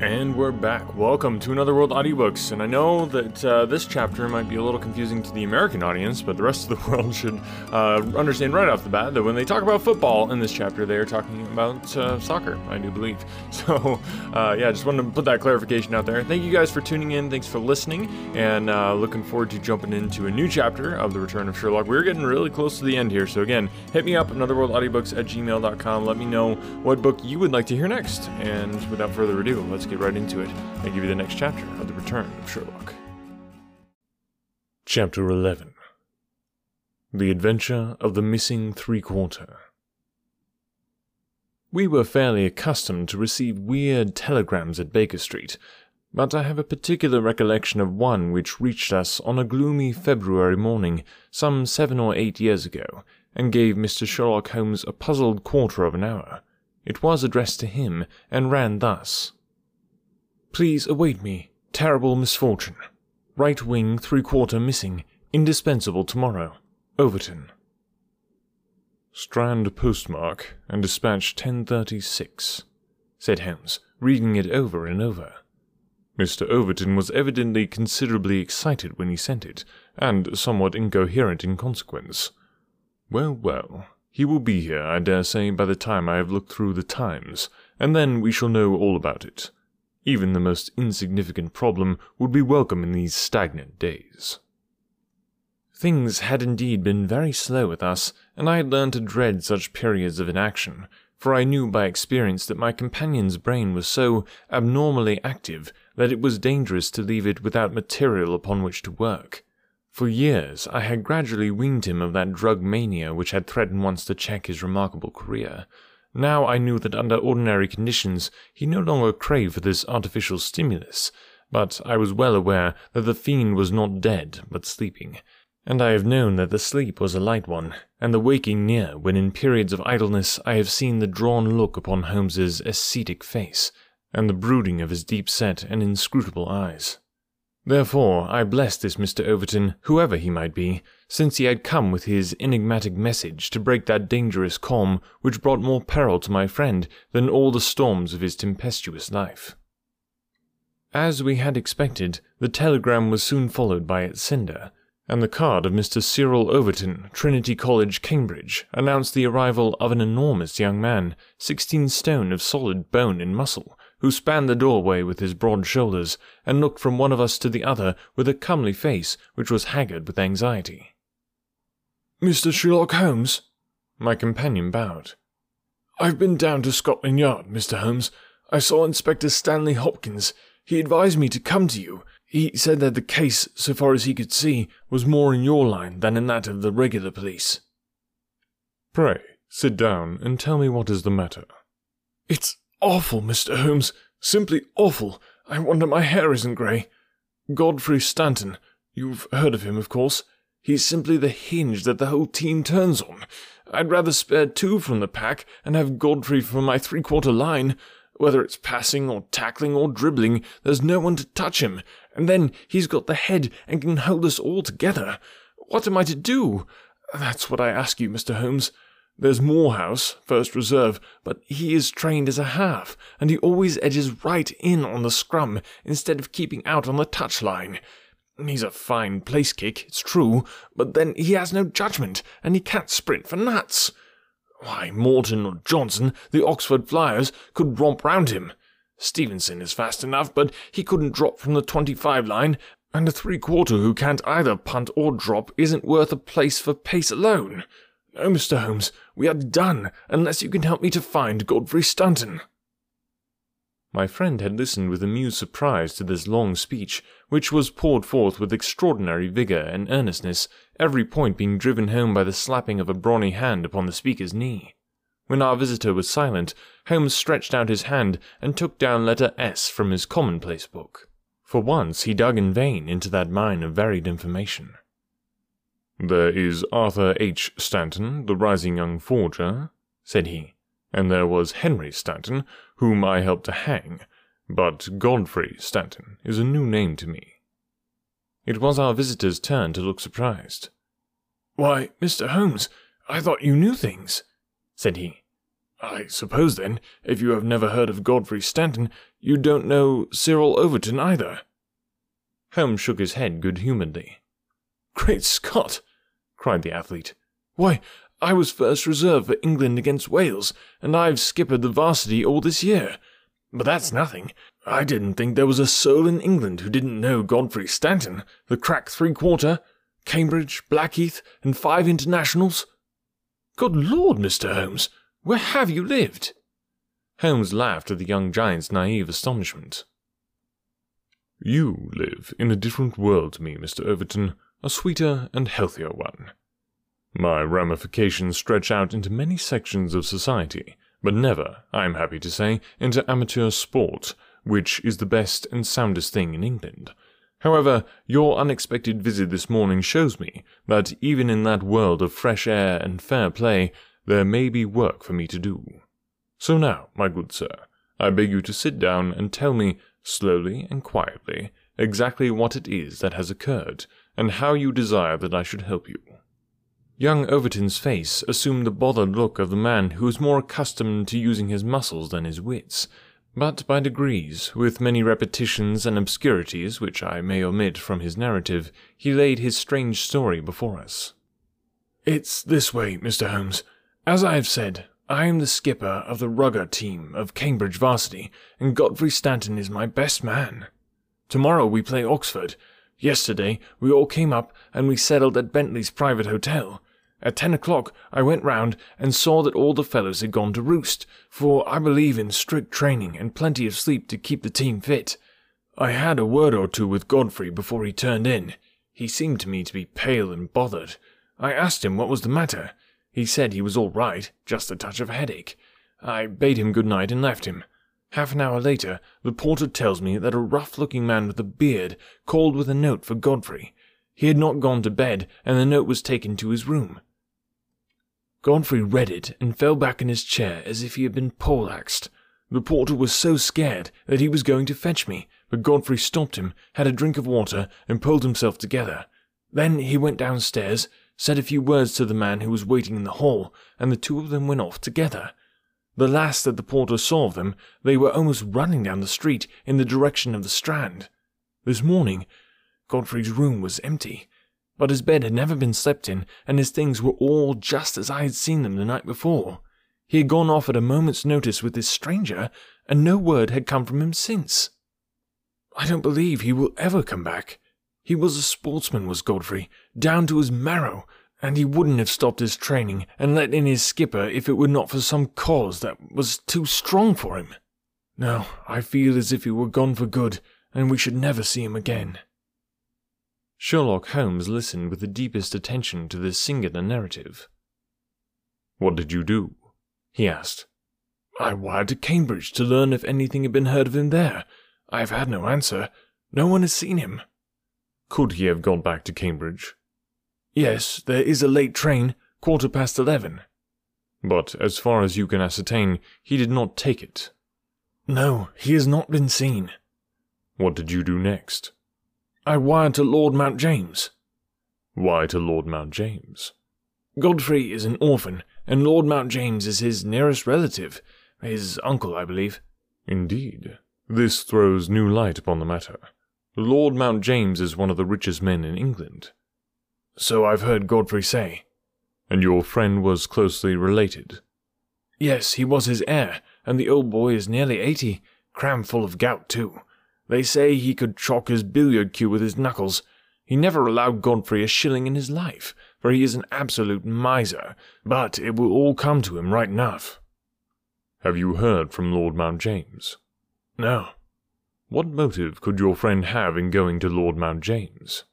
And we're back. Welcome to Another World Audiobooks. And I know that this chapter might be a little confusing to the American audience, but the rest of the world should understand right off the bat that when they talk about football in this chapter, they are talking about soccer, I do believe. So, yeah, just wanted to put that clarification out there. Thank you guys for tuning in. Thanks for listening. And looking forward to jumping into a new chapter of The Return of Sherlock. We're getting really close to the end here. So, again, hit me up, anotherworldaudiobooks@gmail.com. Let me know what book you would like to hear next. And without further ado, let's get right into it and give you the next chapter of The Return of Sherlock. Chapter 11. The Adventure of the Missing Three-Quarter. We were fairly accustomed to receive weird telegrams at Baker Street, but I have a particular recollection of one which reached us on a gloomy February morning some 7 or 8 years ago, and gave Mr. Sherlock Holmes a puzzled quarter of an hour. It was addressed to him, and ran thus. Please await me. Terrible misfortune. Right wing three-quarter missing. Indispensable tomorrow. Overton. Strand postmark and dispatch 10:36, said Holmes, reading it over and over. Mr. Overton was evidently considerably excited when he sent it, and somewhat incoherent in consequence. Well, well, he will be here, I dare say, by the time I have looked through the Times, and then we shall know all about it. Even the most insignificant problem would be welcome in these stagnant days. Things had indeed been very slow with us, and I had learned to dread such periods of inaction, for I knew by experience that my companion's brain was so abnormally active that it was dangerous to leave it without material upon which to work. For years I had gradually weaned him of that drug mania which had threatened once to check his remarkable career. Now I knew that under ordinary conditions he no longer craved for this artificial stimulus, but I was well aware that the fiend was not dead but sleeping, and I have known that the sleep was a light one, and the waking near, when in periods of idleness I have seen the drawn look upon Holmes's ascetic face, and the brooding of his deep-set and inscrutable eyes. Therefore I blessed this Mr. Overton, whoever he might be, since he had come with his enigmatic message to break that dangerous calm which brought more peril to my friend than all the storms of his tempestuous life. As we had expected, the telegram was soon followed by its sender, and the card of Mr. Cyril Overton, Trinity College, Cambridge, announced the arrival of an enormous young man, 16 stone of solid bone and muscle, who spanned the doorway with his broad shoulders, and looked from one of us to the other with a comely face which was haggard with anxiety. "Mr. Sherlock Holmes," my companion bowed. "I've been down to Scotland Yard, Mr. Holmes. I saw Inspector Stanley Hopkins. He advised me to come to you. He said that the case, so far as he could see, was more in your line than in that of the regular police." "Pray, sit down and tell me what is the matter." "It's awful, Mr. Holmes, simply awful. I wonder my hair isn't grey. Godfrey Stanton, you've heard of him, of course. He's simply the hinge that the whole team turns on. I'd rather spare two from the pack and have Godfrey for my three-quarter line. Whether it's passing or tackling or dribbling, there's no one to touch him, and then he's got the head and can hold us all together. What am I to do? That's what I ask you, Mr. Holmes. There's Moorhouse, first reserve, but he is trained as a half, and he always edges right in on the scrum instead of keeping out on the touchline. He's a fine place kick, it's true, but then he has no judgment, and he can't sprint for nuts. Why, Morton or Johnson, the Oxford Flyers, could romp round him. Stevenson is fast enough, but he couldn't drop from the 25 line, and a three-quarter who can't either punt or drop isn't worth a place for pace alone. Oh, Mr. Holmes, we are done, unless you can help me to find Godfrey Stanton." My friend had listened with amused surprise to this long speech, which was poured forth with extraordinary vigour and earnestness, every point being driven home by the slapping of a brawny hand upon the speaker's knee. When our visitor was silent, Holmes stretched out his hand and took down letter S from his commonplace book. For once he dug in vain into that mine of varied information. "There is Arthur H. Stanton, the rising young forger," said he, "and there was Henry Stanton, whom I helped to hang, but Godfrey Stanton is a new name to me." It was our visitor's turn to look surprised. "Why, Mr. Holmes, I thought you knew things," said he. "I suppose, then, if you have never heard of Godfrey Stanton, You don't know Cyril Overton either?" Holmes shook his head good-humouredly. "Great Scott!" cried the athlete. "Why, I was first reserve for England against Wales, and I've skippered the varsity all this year. But that's nothing. I didn't think there was a soul in England who didn't know Godfrey Stanton, the crack three-quarter, Cambridge, Blackheath, and 5 internationals. Good Lord, Mr. Holmes, where have you lived?" Holmes laughed at the young giant's naive astonishment. "You live in a different world to me, Mr. Overton, a sweeter and healthier one. My ramifications stretch out into many sections of society, but never, I am happy to say, into amateur sport, which is the best and soundest thing in England. However, your unexpected visit this morning shows me that even in that world of fresh air and fair play, there may be work for me to do. So now, my good sir, I beg you to sit down and tell me, slowly and quietly, exactly what it is that has occurred, and how you desire that I should help you." Young Overton's face assumed the bothered look of the man who was more accustomed to using his muscles than his wits, but by degrees, with many repetitions and obscurities which I may omit from his narrative, he laid his strange story before us. "It's this way, Mr. Holmes. As I have said, I am the skipper of the rugger team of Cambridge varsity, and Godfrey Stanton is my best man. Tomorrow we play Oxford. Yesterday we all came up and we settled at Bentley's private hotel. At 10 o'clock I went round and saw that all the fellows had gone to roost, for I believe in strict training and plenty of sleep to keep the team fit. I had a word or two with Godfrey before he turned in. He seemed to me to be pale and bothered. I asked him what was the matter. He said he was all right, just a touch of headache. I bade him good night and left him. Half an hour later, the porter tells me that a rough-looking man with a beard called with a note for Godfrey. He had not gone to bed, and the note was taken to his room. Godfrey read it and fell back in his chair as if he had been poleaxed. The porter was so scared that he was going to fetch me, but Godfrey stopped him, had a drink of water, and pulled himself together. Then he went downstairs, said a few words to the man who was waiting in the hall, and the two of them went off together. The last that the porter saw of them, they were almost running down the street in the direction of the Strand. This morning, Godfrey's room was empty, but his bed had never been slept in, and his things were all just as I had seen them the night before. He had gone off at a moment's notice with this stranger, and no word had come from him since. I don't believe he will ever come back. He was a sportsman, was Godfrey, down to his marrow, and he wouldn't have stopped his training and let in his skipper if it were not for some cause that was too strong for him. No, I feel as if he were gone for good, and we should never see him again." Sherlock Holmes listened with the deepest attention to this singular narrative. "What did you do?" he asked. "I wired to Cambridge to learn if anything had been heard of him there. I have had no answer. No one has seen him." "Could he have gone back to Cambridge?" "Yes, there is a late train, 11:15. "But, as far as you can ascertain, he did not take it." "No, he has not been seen." "What did you do next?" "I wired to Lord Mount James." "Why to Lord Mount James?" "Godfrey is an orphan, and Lord Mount James is his nearest relative, his uncle, I believe." "Indeed. This throws new light upon the matter. Lord Mount James is one of the richest men in England." "So I've heard Godfrey say." "And your friend was closely related?" "Yes, he was his heir, and the old boy is nearly 80, cram full of gout too. They say he could chalk his billiard cue with his knuckles. He never allowed Godfrey a shilling in his life, for he is an absolute miser, but it will all come to him right enough." "Have you heard from Lord Mount James?" "No." "What motive could your friend have in going to Lord Mount James?"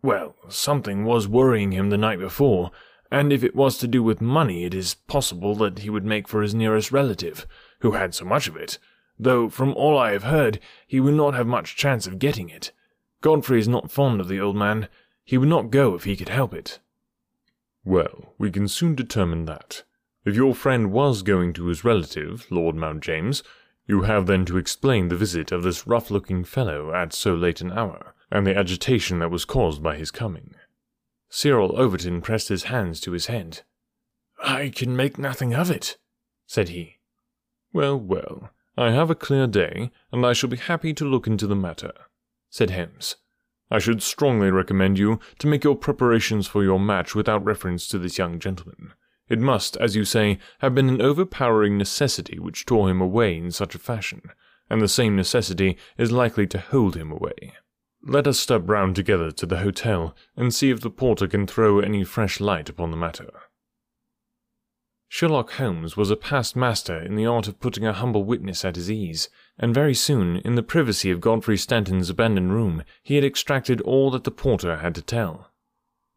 "Well, something was worrying him the night before, and if it was to do with money, it is possible that he would make for his nearest relative, who had so much of it, though from all I have heard, he would not have much chance of getting it. Godfrey is not fond of the old man. He would not go if he could help it." "Well, we can soon determine that. If your friend was going to his relative, Lord Mount James, you have then to explain the visit of this rough-looking fellow at so late an hour, and the agitation that was caused by his coming." Cyril Overton pressed his hands to his head. "I can make nothing of it," said he. "Well, well, I have a clear day, and I shall be happy to look into the matter," said Holmes. "I should strongly recommend you to make your preparations for your match without reference to this young gentleman. It must, as you say, have been an overpowering necessity which tore him away in such a fashion, and the same necessity is likely to hold him away. Let us step round together to the hotel and see if the porter can throw any fresh light upon the matter." Sherlock Holmes was a past master in the art of putting a humble witness at his ease, and very soon, in the privacy of Godfrey Stanton's abandoned room, he had extracted all that the porter had to tell.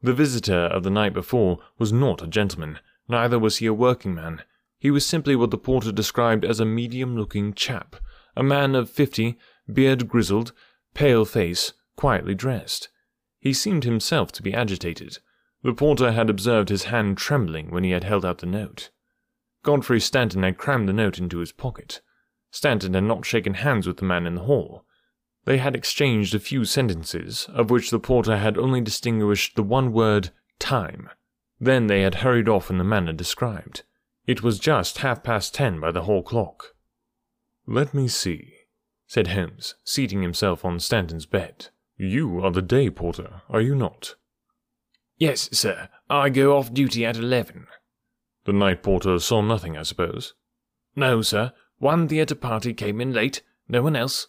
The visitor of the night before was not a gentleman, neither was he a working man. He was simply what the porter described as a medium-looking chap, a man of 50, beard grizzled, pale face, quietly dressed. He seemed himself to be agitated. The porter had observed his hand trembling when he had held out the note. Godfrey Stanton had crammed the note into his pocket. Stanton had not shaken hands with the man in the hall. They had exchanged a few sentences, of which the porter had only distinguished the one word, time. Then they had hurried off in the manner described. It was just 10:30 by the hall clock. "Let me see," said Holmes, seating himself on Stanton's bed. "You are the day porter, are you not?" "Yes, sir. I go off duty at 11. "The night porter saw nothing, I suppose?" "No, sir. One theatre party came in late. No one else."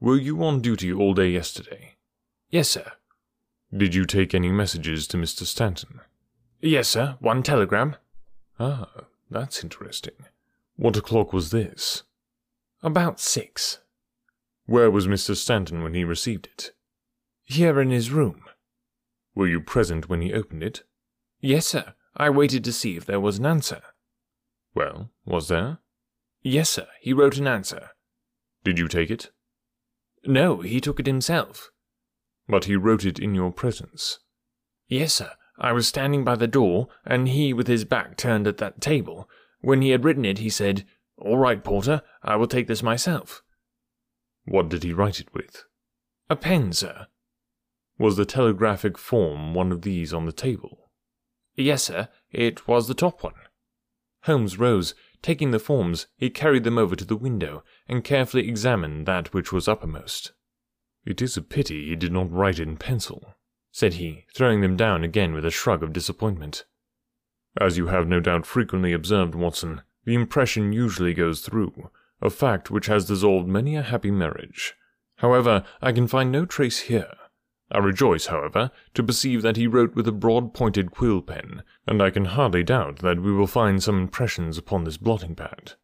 "Were you on duty all day yesterday?" "Yes, sir." "Did you take any messages to Mr. Stanton?" "Yes, sir. One telegram." "Ah, that's interesting. What o'clock was this?" "About 6. "Where was Mr. Stanton when he received it?" "Here in his room." "Were you present when he opened it?" "Yes, sir. I waited to see if there was an answer." "Well, was there?" "Yes, sir. He wrote an answer." "Did you take it?" "No, he took it himself." "But he wrote it in your presence?" "Yes, sir. I was standing by the door, and he with his back turned at that table. When he had written it, he said, 'All right, porter, I will take this myself.'" "What did he write it with?" "A pen, sir." "Was the telegraphic form one of these on the table?" "Yes, sir, it was the top one." Holmes rose. Taking the forms, he carried them over to the window, and carefully examined that which was uppermost. "It is a pity he did not write in pencil," said he, throwing them down again with a shrug of disappointment. "As you have no doubt frequently observed, Watson, the impression usually goes through, a fact which has dissolved many a happy marriage. However, I can find no trace here. I rejoice, however, to perceive that he wrote with a broad-pointed quill pen, and I can hardly doubt that we will find some impressions upon this blotting-pad.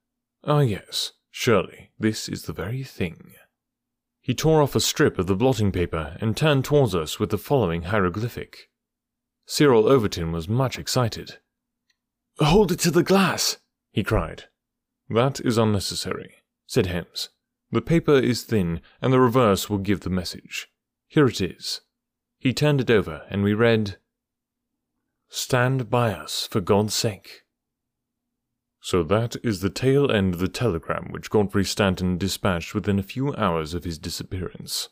Ah, yes, surely, this is the very thing." He tore off a strip of the blotting-paper and turned towards us with the following hieroglyphic. Cyril Overton was much excited. "Hold it to the glass!" he cried. "That is unnecessary," said Holmes. "The paper is thin, and the reverse will give the message. Here it is." He turned it over, and we read, "Stand by us, for God's sake." So that is the tail end of the telegram which Godfrey Stanton dispatched within a few hours of his disappearance.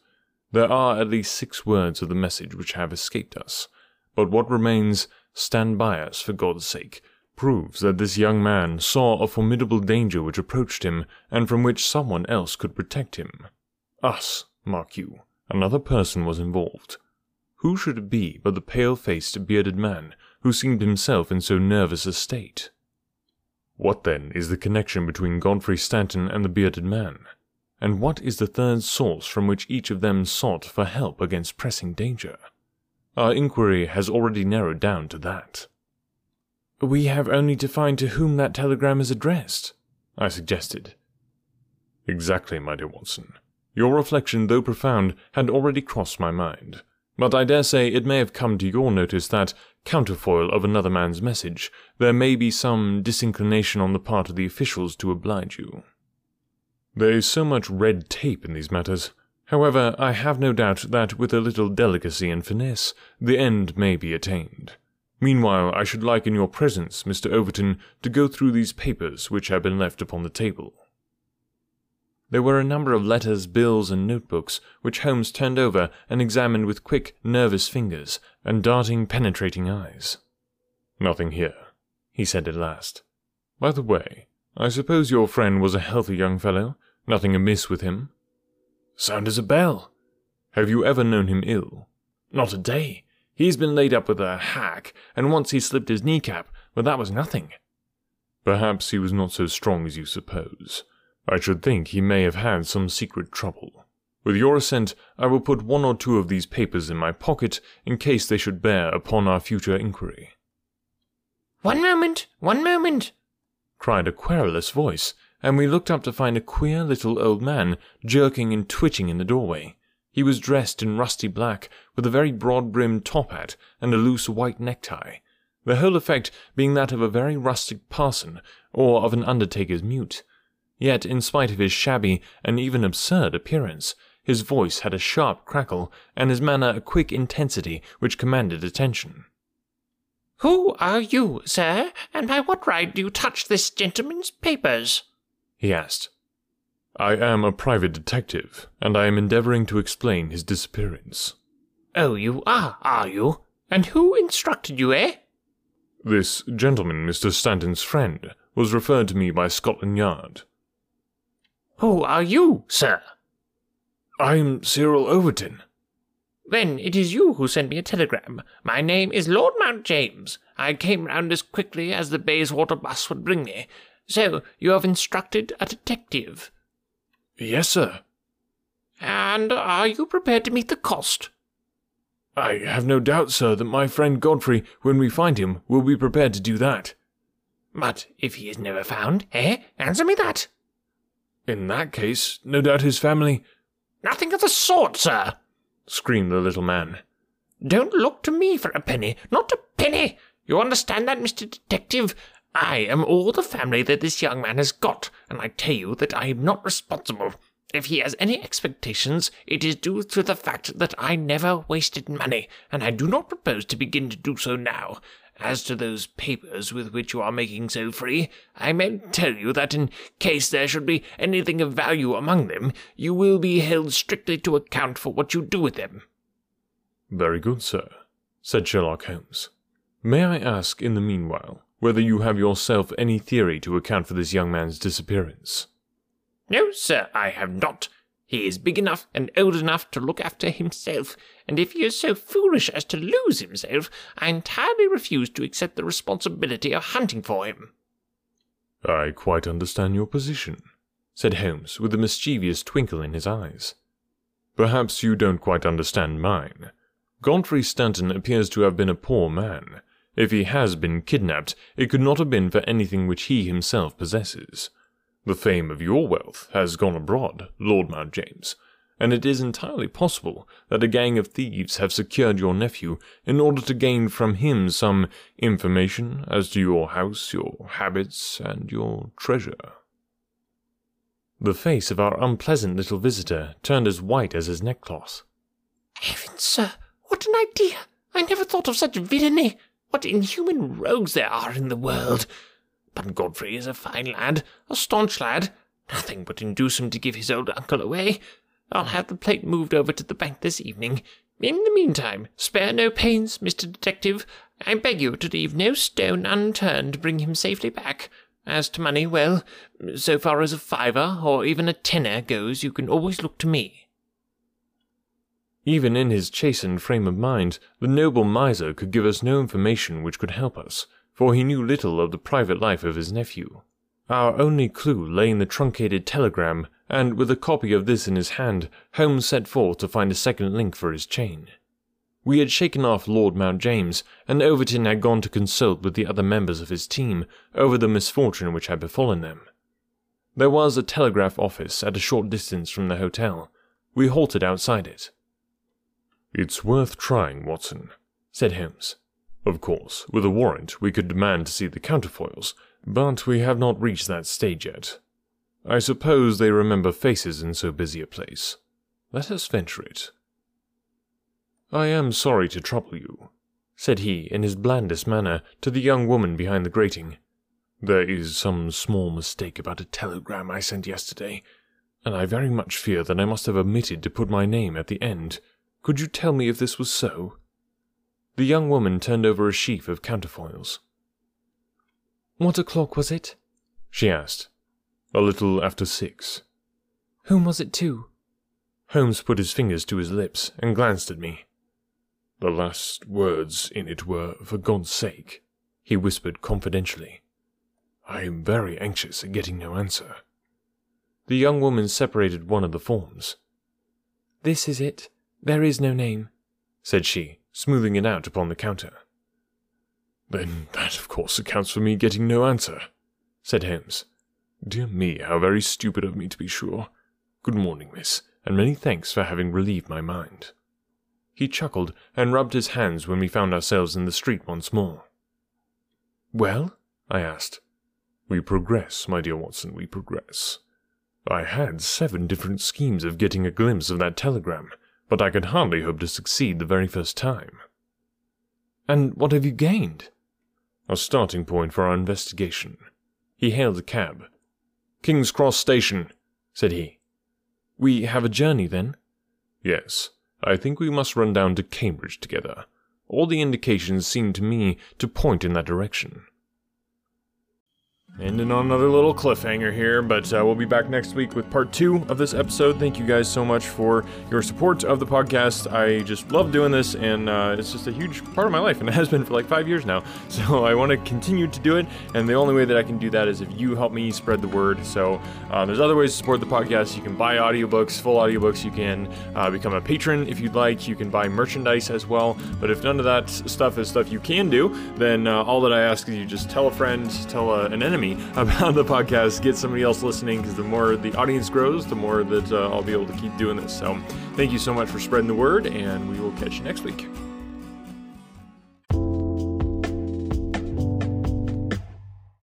There are at least 6 words of the message which have escaped us, but what remains, "Stand by us, for God's sake," proves that this young man saw a formidable danger which approached him, and from which someone else could protect him. Us, mark you. Another person was involved. Who should it be but the pale-faced, bearded man who seemed himself in so nervous a state? What, then, is the connection between Godfrey Stanton and the bearded man? And what is the third source from which each of them sought for help against pressing danger? Our inquiry has already narrowed down to that. "We have only to find to whom that telegram is addressed," I suggested. "Exactly, my dear Watson. Your reflection, though profound, had already crossed my mind, but I dare say it may have come to your notice that, counterfoil of another man's message, there may be some disinclination on the part of the officials to oblige you. There is so much red tape in these matters. However, I have no doubt that, with a little delicacy and finesse, the end may be attained. Meanwhile, I should like in your presence, Mr. Overton, to go through these papers which have been left upon the table." There were a number of letters, bills, and notebooks, which Holmes turned over and examined with quick, nervous fingers, and darting, penetrating eyes. "Nothing here," he said at last. "By the way, I suppose your friend was a healthy young fellow, nothing amiss with him. Sound as a bell. Have you ever known him ill? Not a day. He's been laid up with a hack, and once he slipped his kneecap, but that was nothing. Perhaps he was not so strong as you suppose. I should think he may have had some secret trouble. With your assent, I will put one or two of these papers in my pocket, in case they should bear upon our future inquiry. One moment, cried a querulous voice, and we looked up to find a queer little old man jerking and twitching in the doorway. He was dressed in rusty black, with a very broad-brimmed top hat and a loose white necktie, the whole effect being that of a very rustic parson, or of an undertaker's mute. Yet, in spite of his shabby and even absurd appearance, his voice had a sharp crackle, and his manner a quick intensity which commanded attention. "Who are you, sir, and by what right do you touch this gentleman's papers?" he asked. "I am a private detective, and I am endeavouring to explain his disappearance." "Oh, you are you? And who instructed you, eh?" "This gentleman, Mr. Stanton's friend, was referred to me by Scotland Yard." "Who are you, sir?" "I am Cyril Overton." "Then it is you who sent me a telegram. My name is Lord Mount James. I came round as quickly as the Bayswater bus would bring me. So you have instructed a detective?" "Yes, sir." "And are you prepared to meet the cost?" "I have no doubt, sir, that my friend Godfrey, when we find him, will be prepared to do that." "But if he is never found, eh? Answer me that." "In that case, no doubt his family—" "Nothing of the sort, sir!" screamed the little man. "Don't look to me for a penny, not a penny! You understand that, Mr. Detective? I am all the family that this young man has got, and I tell you that I am not responsible. If he has any expectations, it is due to the fact that I never wasted money, and I do not propose to begin to do so now. As to those papers with which you are making so free, I may tell you that in case there should be anything of value among them, you will be held strictly to account for what you do with them." "Very good, sir," said Sherlock Holmes. "May I ask, in the meanwhile, whether you have yourself any theory to account for this young man's disappearance?" "No, sir, I have not. He is big enough and old enough to look after himself, and if he is so foolish as to lose himself, I entirely refuse to accept the responsibility of hunting for him." "I quite understand your position," said Holmes, with a mischievous twinkle in his eyes. "Perhaps you don't quite understand mine. Godfrey Stanton appears to have been a poor man. If he has been kidnapped, it could not have been for anything which he himself possesses. The fame of your wealth has gone abroad, Lord Mount James, and it is entirely possible that a gang of thieves have secured your nephew in order to gain from him some information as to your house, your habits, and your treasure." The face of our unpleasant little visitor turned as white as his neckcloth. "Heavens, sir, what an idea! I never thought of such villainy! What inhuman rogues there are in the world! But Godfrey is a fine lad, a staunch lad. Nothing would induce him to give his old uncle away. I'll have the plate moved over to the bank this evening. In the meantime, spare no pains, Mr. Detective. I beg you to leave no stone unturned to bring him safely back. As to money, well, so far as a fiver or even a tenner goes, you can always look to me." Even in his chastened frame of mind, the noble miser could give us no information which could help us, for he knew little of the private life of his nephew. Our only clue lay in the truncated telegram, and with a copy of this in his hand, Holmes set forth to find a second link for his chain. We had shaken off Lord Mount James, and Overton had gone to consult with the other members of his team over the misfortune which had befallen them. There was a telegraph office at a short distance from the hotel. We halted outside it. "It's worth trying, Watson," said Holmes. "Of course, with a warrant we could demand to see the counterfoils, but we have not reached that stage yet. I suppose they remember faces in so busy a place. Let us venture it." "I am sorry to trouble you," said he in his blandest manner to the young woman behind the grating. "There is some small mistake about a telegram I sent yesterday, and I very much fear that I must have omitted to put my name at the end. Could you tell me if this was so?" The young woman turned over a sheaf of counterfoils. "What o'clock was it?" she asked. "A little after 6. "Whom was it to?" Holmes put his fingers to his lips and glanced at me. "The last words in it were, 'For God's sake,'" he whispered confidentially. "I am very anxious at getting no answer." The young woman separated one of the forms. "This is it. There is no name," said she, smoothing it out upon the counter. "Then that, of course, accounts for me getting no answer," said Holmes. "Dear me, how very stupid of me, to be sure. Good morning, miss, and many thanks for having relieved my mind." He chuckled and rubbed his hands when we found ourselves in the street once more. "Well?" I asked. "We progress, my dear Watson, we progress. I had 7 different schemes of getting a glimpse of that telegram, but I could hardly hope to succeed the very first time." "And what have you gained?" "A starting point for our investigation." He hailed a cab. "King's Cross Station," said he. "We have a journey, then?" "Yes. I think we must run down to Cambridge together. All the indications seem to me to point in that direction." Ending on another little cliffhanger here, but we'll be back next week with part 2 of this episode. Thank you guys so much for your support of the podcast. I just love doing this, and it's just a huge part of my life, and it has been for like 5 years now. So I want to continue to do it, and the only way that I can do that is if you help me spread the word. So there's other ways to support the podcast. You can buy audiobooks, full audiobooks. You can become a patron if you'd like. You can buy merchandise as well. But if none of that stuff is stuff you can do, then all that I ask is you just tell a friend, tell an enemy about the podcast, get somebody else listening, because the more the audience grows, the more that I'll be able to keep doing this. So thank you so much for spreading the word, and we will catch you next week.